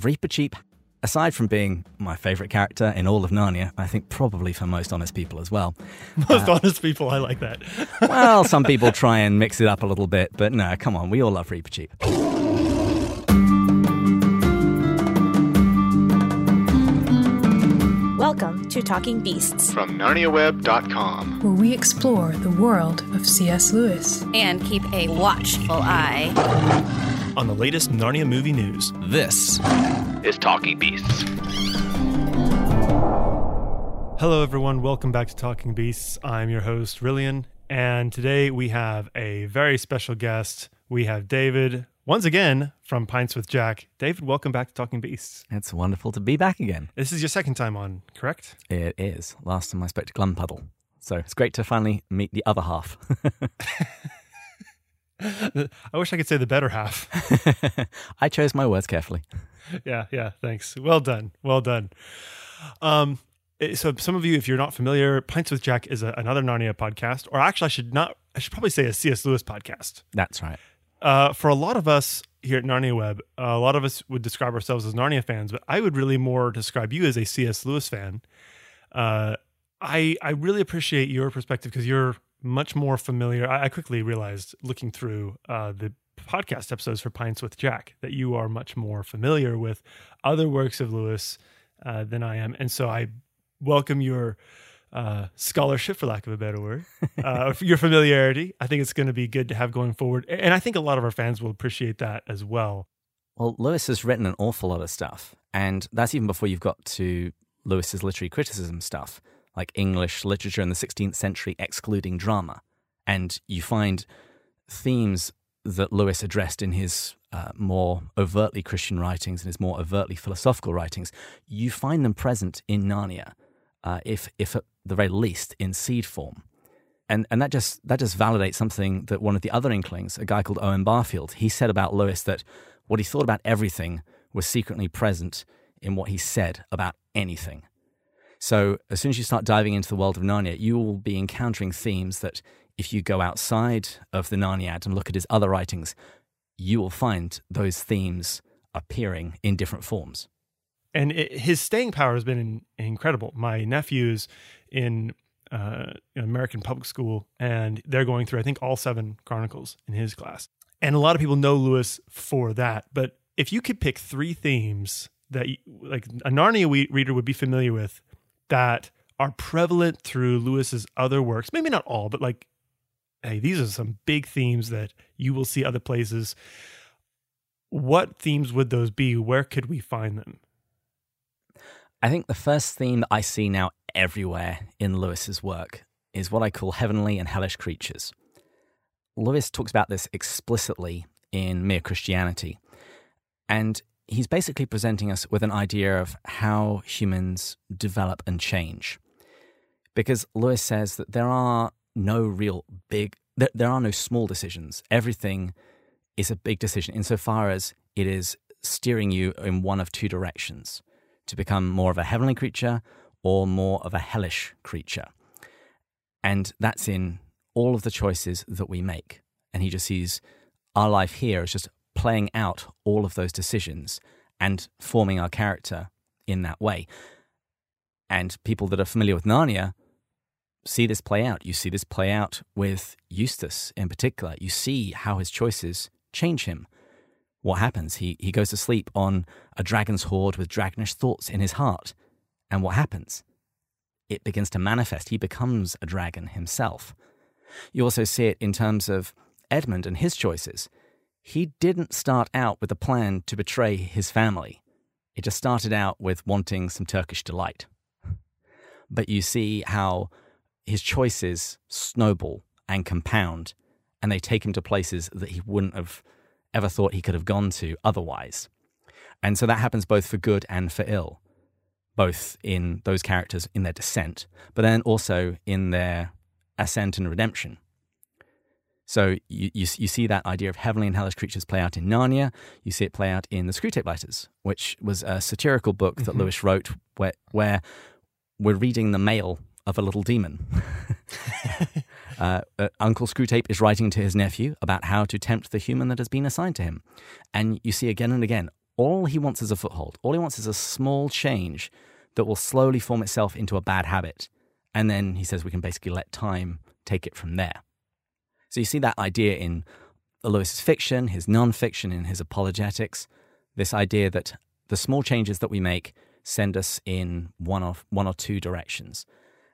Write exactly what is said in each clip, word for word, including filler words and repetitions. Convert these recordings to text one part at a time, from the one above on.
Reepicheep, aside from being my favourite character in all of Narnia, I think probably for most honest people as well. Most uh, honest people, I like that. Well, some people try and mix it up a little bit, but no, come on, we all love Reepicheep. Welcome to Talking Beasts from Narnia Web dot com, where we explore the world of C S. Lewis and keep a watchful eye on the latest Narnia movie news. This is Talking Beasts. Hello, everyone. Welcome back to Talking Beasts. I'm your host, Rillian, and today we have a very special guest. We have David, once again, from Pints with Jack. David, welcome back to Talking Beasts. It's wonderful to be back again. This is your second time on, correct? It is. Last time I spoke to Glumpuddle. So it's great to finally meet the other half. I wish I could say the better half. I chose my words carefully. Yeah, yeah, thanks. Well done, well done. Um, so some of you, if you're not familiar, Pints with Jack is a, another Narnia podcast, or actually I should not, I should probably say a C S. Lewis podcast. That's right. Uh, for a lot of us here at Narnia Web, uh, a lot of us would describe ourselves as Narnia fans, but I would really more describe you as a C S. Lewis fan. Uh, I I really appreciate your perspective because you're much more familiar. I, I quickly realized looking through uh, the podcast episodes for Pints with Jack that you are much more familiar with other works of Lewis uh, than I am. And so I welcome your Uh, scholarship, for lack of a better word, uh, your familiarity. I think it's going to be good to have going forward. And I think a lot of our fans will appreciate that as well. Well, Lewis has written an awful lot of stuff. And that's even before you've got to Lewis's literary criticism stuff, like English literature in the sixteenth century, excluding drama. And you find themes that Lewis addressed in his uh, more overtly Christian writings and his more overtly philosophical writings. You find them present in Narnia. Uh, if, if at the very least, in seed form. And and that just that just validates something that one of the other Inklings, a guy called Owen Barfield, he said about Lewis that what he thought about everything was secretly present in what he said about anything. So as soon as you start diving into the world of Narnia, you will be encountering themes that if you go outside of the Narniad and look at his other writings, you will find those themes appearing in different forms. And it, his staying power has been in, incredible. My nephew's in uh, American public school, and they're going through, I think, all seven Chronicles in his class. And a lot of people know Lewis for that. But if you could pick three themes that you, like a Narnia we- reader would be familiar with that are prevalent through Lewis's other works, maybe not all, but like, hey, these are some big themes that you will see other places. What themes would those be? Where could we find them? I think the first theme that I see now everywhere in Lewis's work is what I call heavenly and hellish creatures. Lewis talks about this explicitly in Mere Christianity, and he's basically presenting us with an idea of how humans develop and change. Because Lewis says that there are no real big, there are no small decisions. Everything is a big decision insofar as it is steering you in one of two directions, to become more of a heavenly creature or more of a hellish creature. And that's in all of the choices that we make. And he just sees our life here as just playing out all of those decisions and forming our character in that way. And people that are familiar with Narnia see this play out. You see this play out with Eustace in particular. You see how his choices change him. What happens? He he goes to sleep on a dragon's hoard with dragonish thoughts in his heart. And what happens? It begins to manifest. He becomes a dragon himself. You also see it in terms of Edmund and his choices. He didn't start out with a plan to betray his family. It just started out with wanting some Turkish delight. But you see how his choices snowball and compound, and they take him to places that he wouldn't have ever thought he could have gone to otherwise. And so that happens both for good and for ill, both in those characters in their descent, but then also in their ascent and redemption. So you, you, you see that idea of heavenly and hellish creatures play out in Narnia. You see it play out in The Screwtape Letters, which was a satirical book that mm-hmm. Lewis wrote where, where we're reading the mail of a little demon. Uh, Uncle Screwtape is writing to his nephew about how to tempt the human that has been assigned to him. And you see again and again All he wants is a foothold. All he wants is a small change that will slowly form itself into a bad habit. And then he says we can basically let time take it from there. So you see that idea in Lewis's fiction, his non-fiction, in his apologetics, this idea that the small changes that we make send us in one of one or two directions.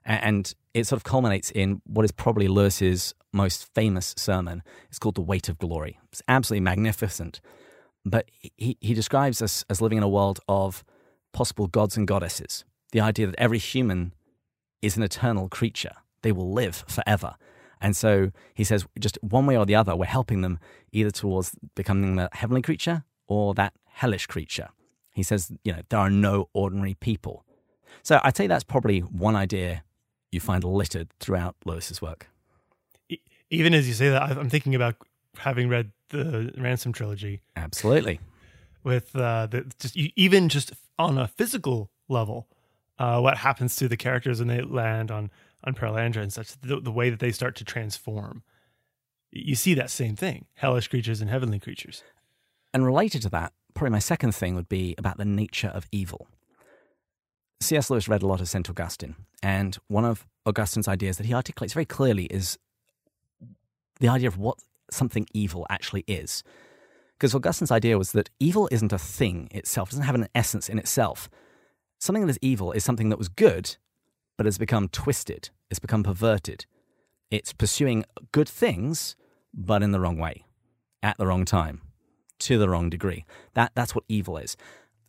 And it sort of culminates in what is probably Lewis's most famous sermon. It's called The Weight of Glory. It's absolutely magnificent. But he, he describes us as living in a world of possible gods and goddesses, the idea that every human is an eternal creature. They will live forever. And so he says, just one way or the other, we're helping them either towards becoming the heavenly creature or that hellish creature. He says, you know, there are no ordinary people. So I'd say that's probably one idea you find littered throughout Lewis's work. Even as you say that, I'm thinking about having read the Ransom Trilogy. Absolutely. With uh, the, just even just on a physical level, uh, what happens to the characters when they land on on Perelandra and such, the, the way that they start to transform. You see that same thing, hellish creatures and heavenly creatures. And related to that, probably my second thing would be about the nature of evil. C S. Lewis read a lot of Saint Augustine, and one of Augustine's ideas that he articulates very clearly is the idea of what something evil actually is. Because Augustine's idea was that evil isn't a thing itself, doesn't have an essence in itself. Something that is evil is something that was good, but has become twisted, it's become perverted. It's pursuing good things, but in the wrong way, at the wrong time, to the wrong degree. That, that's what evil is.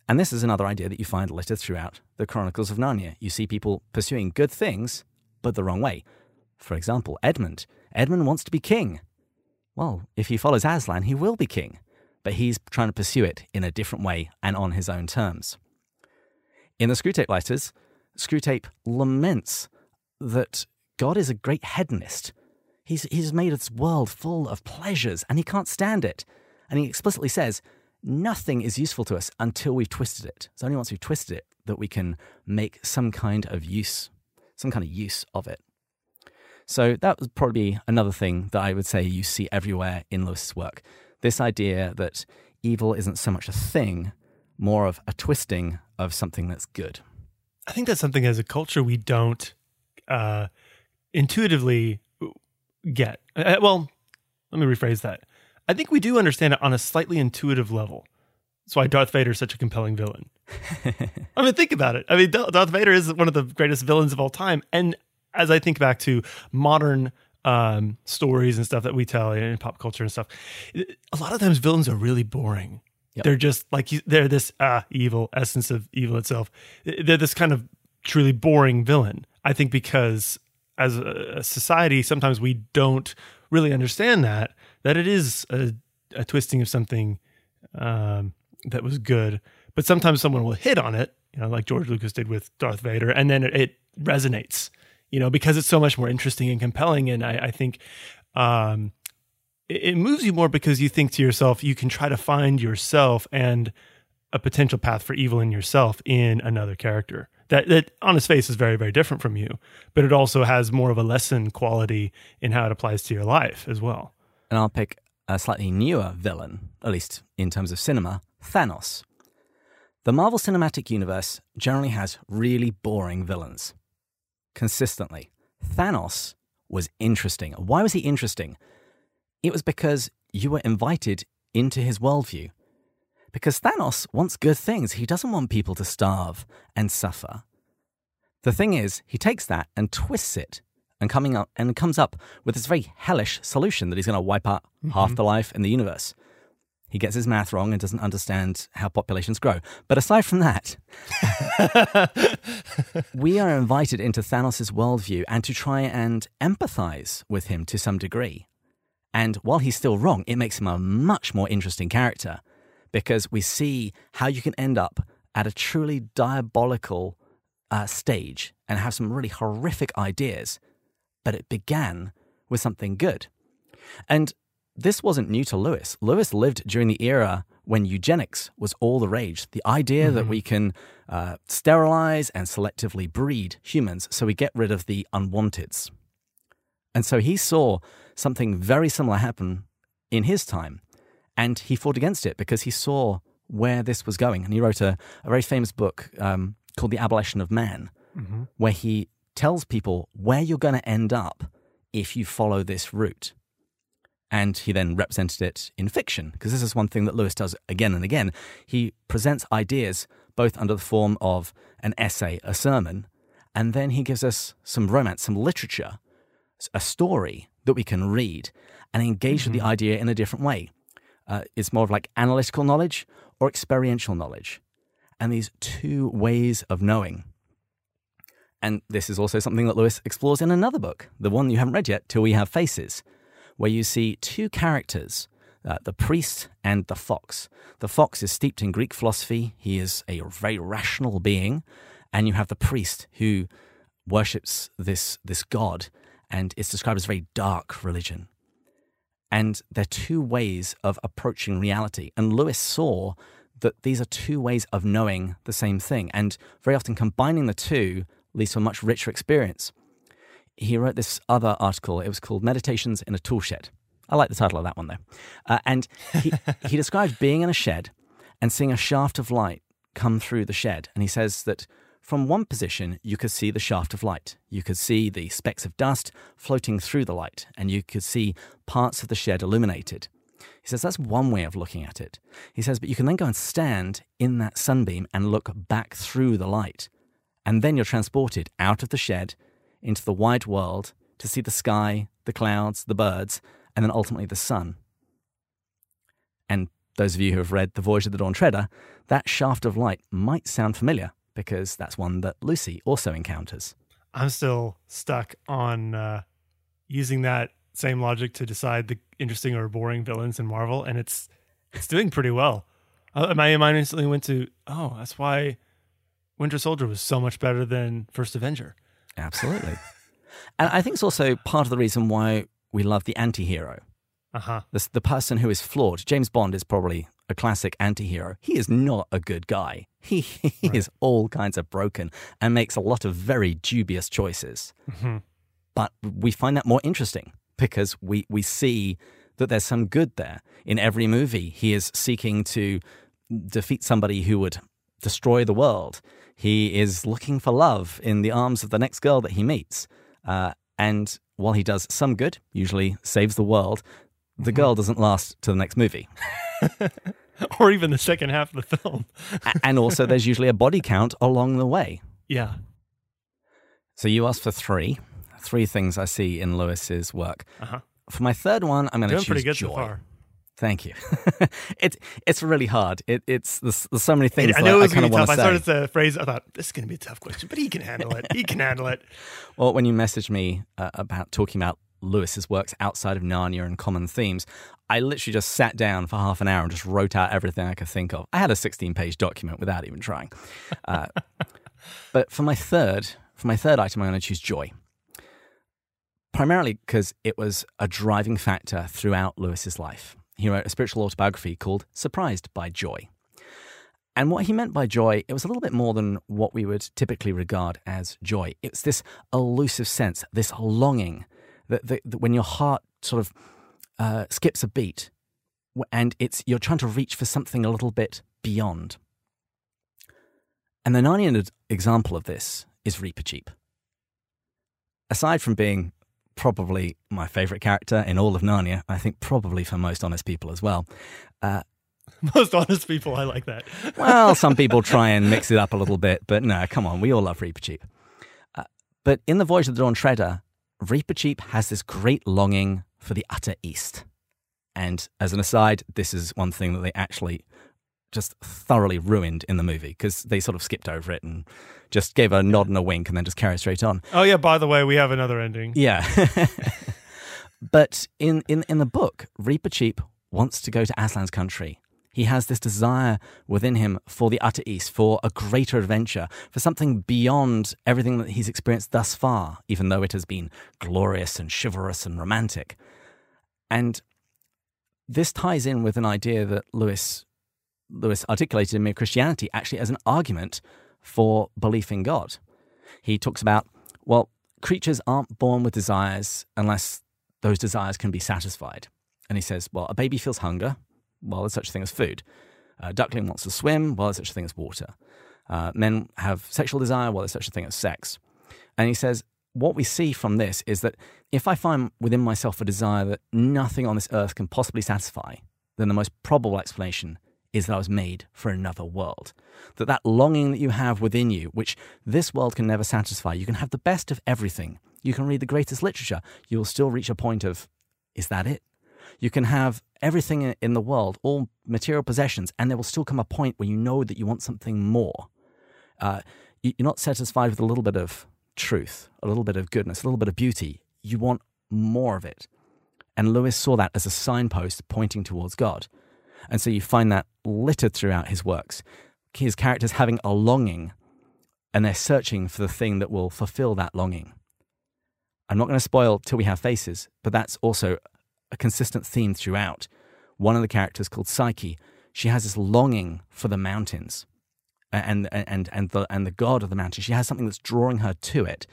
And this is another idea that you find littered throughout the Chronicles of Narnia. You see people pursuing good things, but the wrong way. For example, Edmund. Edmund wants to be king. Well, if he follows Aslan, he will be king. But he's trying to pursue it in a different way and on his own terms. In the Screwtape letters, Screwtape laments that God is a great hedonist. He's, he's made this world full of pleasures, and he can't stand it. And he explicitly says, nothing is useful to us until we've twisted it. It's only once we've twisted it that we can make some kind of use, some kind of use of it. So that was probably another thing that I would say you see everywhere in Lewis's work. This idea that evil isn't so much a thing, more of a twisting of something that's good. I think that's something as a culture we don't uh, intuitively get. Uh, well, let me rephrase that. I think we do understand it on a slightly intuitive level. That's why Darth Vader is such a compelling villain. I mean, think about it. I mean, Darth Vader is one of the greatest villains of all time. And as I think back to modern um, stories and stuff that we tell in pop culture and stuff, a lot of times villains are really boring. Yep. They're just like, they're this uh, evil essence of evil itself. They're this kind of truly boring villain. I think because as a society, sometimes we don't really understand that, that it is a, a twisting of something um, that was good. But sometimes someone will hit on it, you know, like George Lucas did with Darth Vader, and then it, it resonates, you know, because it's so much more interesting and compelling. And I, I think... Um, it moves you more because you think to yourself, you can try to find yourself and a potential path for evil in yourself in another character that, that on his face is very, very different from you, but it also has more of a lesson quality in how it applies to your life as well. And I'll pick a slightly newer villain, at least in terms of cinema, Thanos. The Marvel Cinematic Universe generally has really boring villains. Consistently. Thanos was interesting. Why was he interesting? It was because you were invited into his worldview. Because Thanos wants good things. He doesn't want people to starve and suffer. The thing is, he takes that and twists it and coming up and comes up with this very hellish solution that he's going to wipe out mm-hmm. half the life in the universe. He gets his math wrong and doesn't understand how populations grow. But aside from that, we are invited into Thanos' worldview and to try and empathize with him to some degree. And while he's still wrong, it makes him a much more interesting character because we see how you can end up at a truly diabolical uh, stage and have some really horrific ideas. But it began with something good. And this wasn't new to Lewis. Lewis lived during the era when eugenics was all the rage. The idea mm-hmm. that we can uh, sterilize and selectively breed humans so we get rid of the unwanteds. And so he saw something very similar happen in his time, and he fought against it because he saw where this was going. And he wrote a, a very famous book um, called The Abolition of Man, mm-hmm. where he tells people where you're going to end up if you follow this route. And he then represented it in fiction, because this is one thing that Lewis does again and again. He presents ideas both under the form of an essay, a sermon, and then he gives us some romance, some literature, a story that we can read and engage mm-hmm. with the idea in a different way. Uh, it's more of like analytical knowledge or experiential knowledge. And these two ways of knowing. And this is also something that Lewis explores in another book, the one you haven't read yet, Till We Have Faces, where you see two characters, uh, the priest and the fox. The fox is steeped in Greek philosophy. He is a very rational being. And you have the priest who worships this, this god, and it's described as a very dark religion. And they're two ways of approaching reality. And Lewis saw that these are two ways of knowing the same thing. And very often combining the two leads to a much richer experience. He wrote this other article. It was called Meditations in a Toolshed. I like the title of that one, though. Uh, and he, he described being in a shed and seeing a shaft of light come through the shed. And he says that from one position, you could see the shaft of light. You could see the specks of dust floating through the light, and you could see parts of the shed illuminated. He says that's one way of looking at it. He says, but you can then go and stand in that sunbeam and look back through the light. And then you're transported out of the shed into the wide world to see the sky, the clouds, the birds, and then ultimately the sun. And those of you who have read The Voyage of the Dawn Treader, that shaft of light might sound familiar because that's one that Lucy also encounters. I'm still stuck on uh, using that same logic to decide the interesting or boring villains in Marvel, and it's it's doing pretty well. Uh, my mind instantly went to, oh, that's why Winter Soldier was so much better than First Avenger. Absolutely. And I think it's also part of the reason why we love the anti-hero. Uh-huh. The, the person who is flawed. James Bond is probably a classic anti-hero. He is not a good guy. He, he right. is all kinds of broken and makes a lot of very dubious choices. Mm-hmm. But we find that more interesting because we, we see that there's some good there. In every movie, he is seeking to defeat somebody who would destroy the world. He is looking for love in the arms of the next girl that he meets. Uh, and while he does some good, usually saves the world, the girl doesn't last to the next movie. Or even the second half of the film. And also there's usually a body count along the way. Yeah. So you asked for three. Three things I see in Lewis's work. Uh-huh. For my third one, I'm going to choose pretty good joy. So far. Thank you. It's it's really hard. It, it's there's, there's so many things. It, I know it's going to be tough. I started the phrase. I thought this is going to be a tough question, but he can handle it. He can handle it. Well, when you messaged me uh, about talking about Lewis's works outside of Narnia and common themes, I literally just sat down for half an hour and just wrote out everything I could think of. I had a sixteen-page document without even trying. Uh, but for my third, for my third item, I'm going to choose joy. Primarily because it was a driving factor throughout Lewis's life. He wrote a spiritual autobiography called Surprised by Joy. And what he meant by joy, it was a little bit more than what we would typically regard as joy. It's this elusive sense, this longing, that, that, that when your heart sort of uh, skips a beat and it's you're trying to reach for something a little bit beyond. And the Narnian example of this is Reepicheep. Aside from being probably my favourite character in all of Narnia, I think probably for most honest people as well. Uh, most honest people, I like that. Well, some people try and mix it up a little bit, but no, come on, we all love Reepicheep. Uh, but in The Voyage of the Dawn Treader, Reepicheep has this great longing for the utter east. And as an aside, this is one thing that they actually just thoroughly ruined in the movie because they sort of skipped over it and just gave a nod and a wink and then just carried straight on. Oh, yeah, by the way, we have another ending. Yeah. But in, in, in the book, Reepicheep wants to go to Aslan's country. He has this desire within him for the utter east, for a greater adventure, for something beyond everything that he's experienced thus far, even though it has been glorious and chivalrous and romantic. And this ties in with an idea that Lewis... Lewis articulated in Mere Christianity actually as an argument for belief in God. He talks about, well, creatures aren't born with desires unless those desires can be satisfied. And he says, well, a baby feels hunger. Well, there's such a thing as food. A duckling wants to swim, well, there's such a thing as water. Uh, men have sexual desire, well, there's such a thing as sex. And he says, what we see from this is that if I find within myself a desire that nothing on this earth can possibly satisfy, then the most probable explanation is that I was made for another world. That that longing that you have within you, which this world can never satisfy, you can have the best of everything. You can read the greatest literature. You will still reach a point of, is that it? You can have everything in the world, all material possessions, and there will still come a point where you know that you want something more. Uh, you're not satisfied with a little bit of truth, a little bit of goodness, a little bit of beauty. You want more of it. And Lewis saw that as a signpost pointing towards God. And so you find that littered throughout his works. His characters having a longing, and they're searching for the thing that will fulfill that longing. I'm not going to spoil Till We Have Faces, but that's also a consistent theme throughout. One of the characters, called Psyche, she has this longing for the mountains and and and the and the god of the mountains. She has something that's drawing her to it,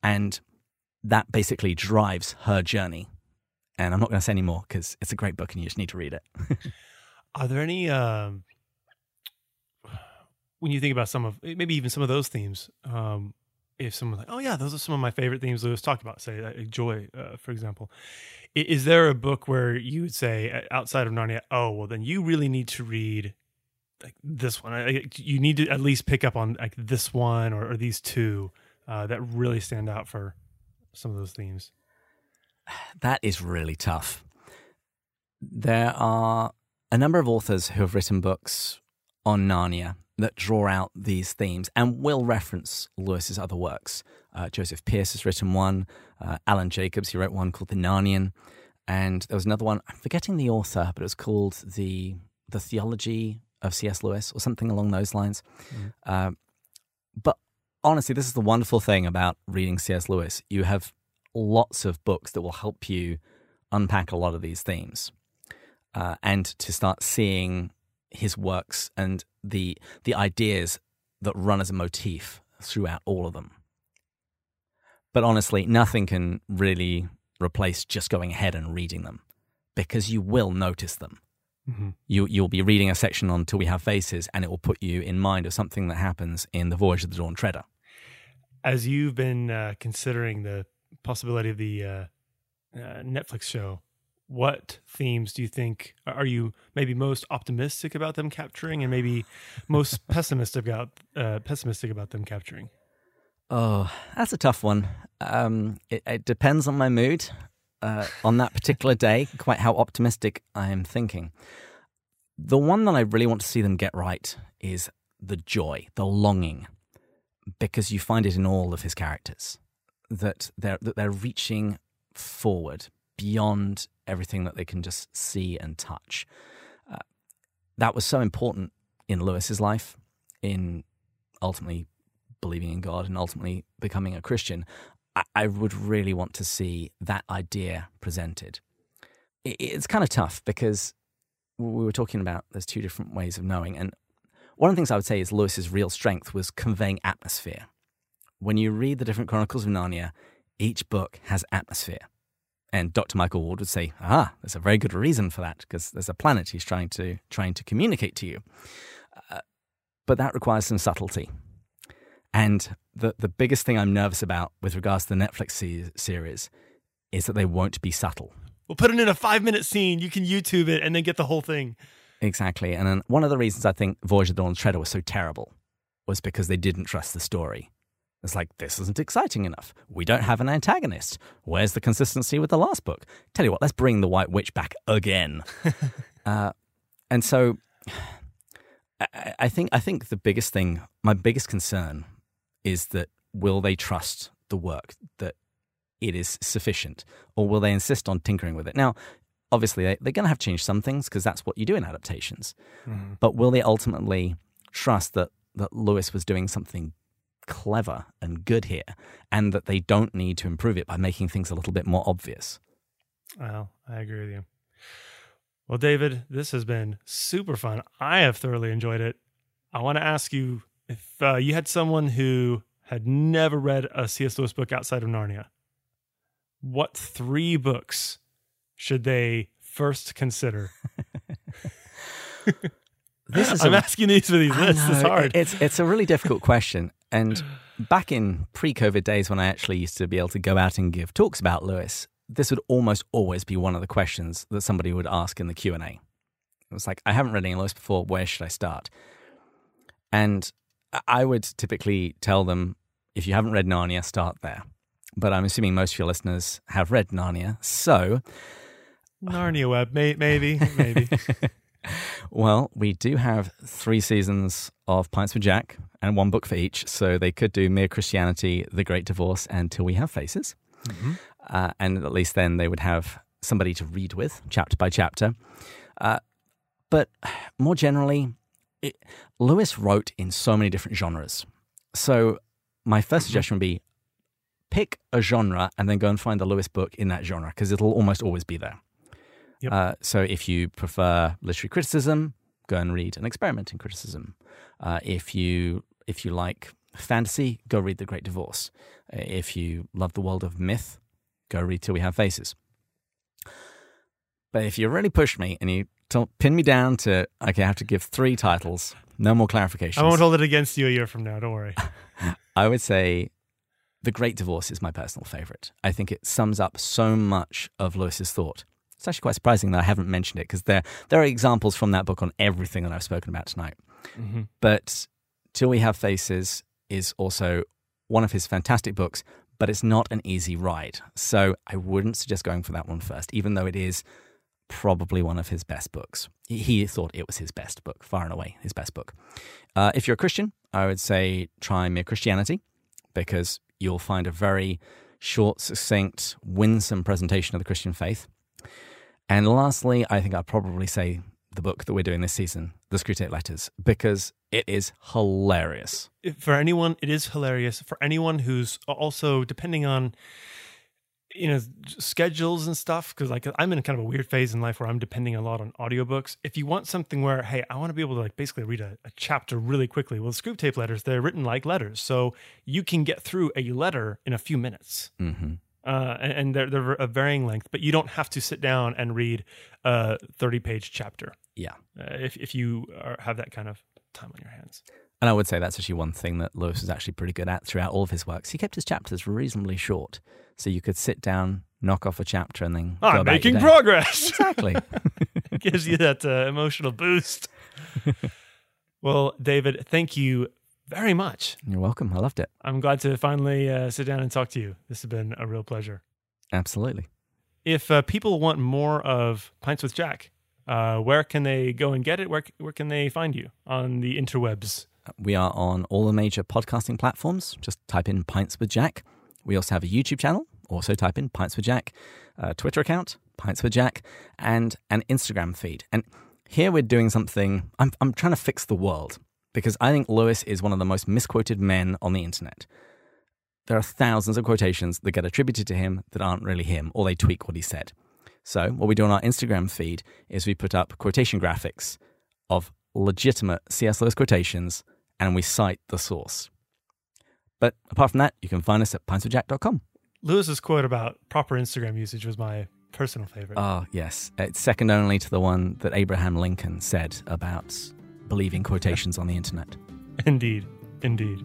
and that basically drives her journey. And I'm not going to say any more because it's a great book and you just need to read it. Are there any, um, when you think about some of, maybe even some of those themes, um, if someone's like, oh yeah, those are some of my favorite themes Lewis talked about, say uh, joy, uh, for example. Is there a book where you would say outside of Narnia, oh, well then you really need to read like this one. I, you need to at least pick up on like this one or, or these two uh, that really stand out for some of those themes. That is really tough. There are a number of authors who have written books on Narnia that draw out these themes and will reference Lewis's other works. Uh, Joseph Pearce has written one. Uh, Alan Jacobs, he wrote one called The Narnian. And there was another one, I'm forgetting the author, but it was called The the Theology of C S Lewis or something along those lines. Mm. Uh, but honestly, this is the wonderful thing about reading C S Lewis. You have lots of books that will help you unpack a lot of these themes uh, and to start seeing his works and the the ideas that run as a motif throughout all of them. But honestly, nothing can really replace just going ahead and reading them because you will notice them. Mm-hmm. You, you'll be reading a section on Till We Have Faces and it will put you in mind of something that happens in The Voyage of the Dawn Treader. As you've been uh, considering the possibility of the uh, uh, Netflix show, what themes do you think are you maybe most optimistic about them capturing and maybe most pessimistic about uh, pessimistic about them capturing? Oh, that's a tough one. Um, it, it depends on my mood uh, on that particular day, quite how optimistic I am thinking. The one that I really want to see them get right is the joy, the longing, because you find it in all of his characters. That they're that they're reaching forward beyond everything that they can just see and touch. Uh, that was so important in Lewis's life, in ultimately believing in God and ultimately becoming a Christian. I, I would really want to see that idea presented. It, it's kind of tough because we were talking about there's two different ways of knowing, and one of the things I would say is Lewis's real strength was conveying atmosphere. When you read the different Chronicles of Narnia, each book has atmosphere. And Doctor Michael Ward would say, ah, there's a very good reason for that, because there's a planet he's trying to trying to communicate to you. Uh, but that requires some subtlety. And the, the biggest thing I'm nervous about with regards to the Netflix se- series is that they won't be subtle. We'll put it in a five-minute scene. You can YouTube it and then get the whole thing. Exactly. And then one of the reasons I think Voyage of the Dawn Treader was so terrible was because they didn't trust the story. It's like, this isn't exciting enough. We don't have an antagonist. Where's the consistency with the last book? Tell you what, let's bring the White Witch back again. uh, and so I, I think I think the biggest thing, my biggest concern is that will they trust the work, that it is sufficient, or will they insist on tinkering with it? Now, obviously, they, they're going to have to change some things because that's what you do in adaptations. Mm-hmm. But will they ultimately trust that, that Lewis was doing something clever and good here, and that they don't need to improve it by making things a little bit more obvious? Well, I agree with you. Well, David, this has been super fun. I have thoroughly enjoyed it. I want to ask you if uh, you had someone who had never read a C S Lewis book outside of Narnia, what three books should they first consider? This is I'm a, asking these for these lists. Know, it's hard. It's, it's a really difficult question. And back in pre-COVID days when I actually used to be able to go out and give talks about Lewis, this would almost always be one of the questions that somebody would ask in the Q and A. It was like, I haven't read any Lewis before. Where should I start? And I would typically tell them, if you haven't read Narnia, start there. But I'm assuming most of your listeners have read Narnia. So... Narnia Web, may, maybe, maybe. Well, we do have three seasons of Pints with Jack and one book for each. So they could do Mere Christianity, The Great Divorce, and Till We Have Faces. Mm-hmm. Uh, and at least then they would have somebody to read with, chapter by chapter. Uh, but more generally, it, Lewis wrote in so many different genres. So my first mm-hmm. suggestion would be pick a genre and then go and find the Lewis book in that genre, because it'll almost always be there. Yep. Uh, so if you prefer literary criticism, go and read An Experiment in Criticism. Uh, if you if you like fantasy, go read The Great Divorce. If you love the world of myth, go read Till We Have Faces. But if you really push me and you t- pin me down to, okay, I have to give three titles, no more clarifications. I won't hold it against you a year from now, don't worry. I would say The Great Divorce is my personal favorite. I think it sums up so much of Lewis's thought. It's actually quite surprising that I haven't mentioned it, because there, there are examples from that book on everything that I've spoken about tonight. Mm-hmm. But Till We Have Faces is also one of his fantastic books, but it's not an easy ride. So I wouldn't suggest going for that one first, even though it is probably one of his best books. He thought it was his best book, far and away, his best book. Uh, if you're a Christian, I would say try Mere Christianity, because you'll find a very short, succinct, winsome presentation of the Christian faith. And lastly, I think I'd probably say the book that we're doing this season, The Screwtape Letters, because it is hilarious. For anyone, it is hilarious. For anyone who's also, depending on, you know, schedules and stuff, because like I'm in kind of a weird phase in life where I'm depending a lot on audiobooks. If you want something where, hey, I want to be able to like basically read a, a chapter really quickly, well, Screwtape Letters, they're written like letters. So you can get through a letter in a few minutes. Mm-hmm. Uh, and they're, they're of varying length, but you don't have to sit down and read a thirty-page chapter. Yeah. Uh, if if you are, have that kind of time on your hands. And I would say that's actually one thing that Lewis was actually pretty good at throughout all of his works. He kept his chapters reasonably short, so you could sit down, knock off a chapter, and then I'm go about making your day. Progress. Exactly. It gives you that uh, emotional boost. Well, David, thank you very much. You're welcome. I loved it. I'm glad to finally uh, sit down and talk to you. This has been a real pleasure. Absolutely. If uh, people want more of Pints with Jack, uh, where can they go and get it? Where where can they find you on the interwebs? We are on all the major podcasting platforms. Just type in Pints with Jack. We also have a YouTube channel. Also type in Pints with Jack. A Twitter account, Pints with Jack. And an Instagram feed. And here we're doing something. I'm I'm trying to fix the world, because I think Lewis is one of the most misquoted men on the internet. There are thousands of quotations that get attributed to him that aren't really him, or they tweak what he said. So what we do on our Instagram feed is we put up quotation graphics of legitimate C S Lewis quotations, and we cite the source. But apart from that, you can find us at pints with jack dot com. Lewis's quote about proper Instagram usage was my personal favorite. Oh, yes. It's second only to the one that Abraham Lincoln said about believing quotations on the internet. Indeed, indeed.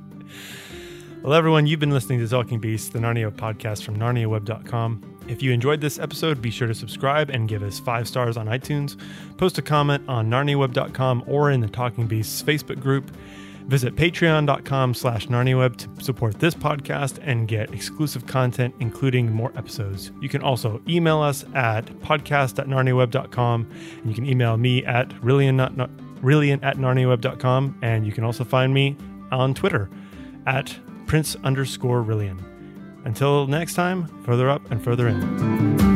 Well, everyone, you've been listening to Talking Beasts, the Narnia podcast from narnia web dot com. If you enjoyed this episode, be sure to subscribe and give us five stars on iTunes. Post a comment on narnia web dot com or in the Talking Beasts Facebook group. Visit patreon dot com slash narnia web to support this podcast and get exclusive content, including more episodes. You can also email us at podcast at narnia web dot com, and you can email me at really not narnia web dot com. Brilliant at narnia web dot com, and you can also find me on Twitter at prince underscore Rillian. Until next time, further up and further in.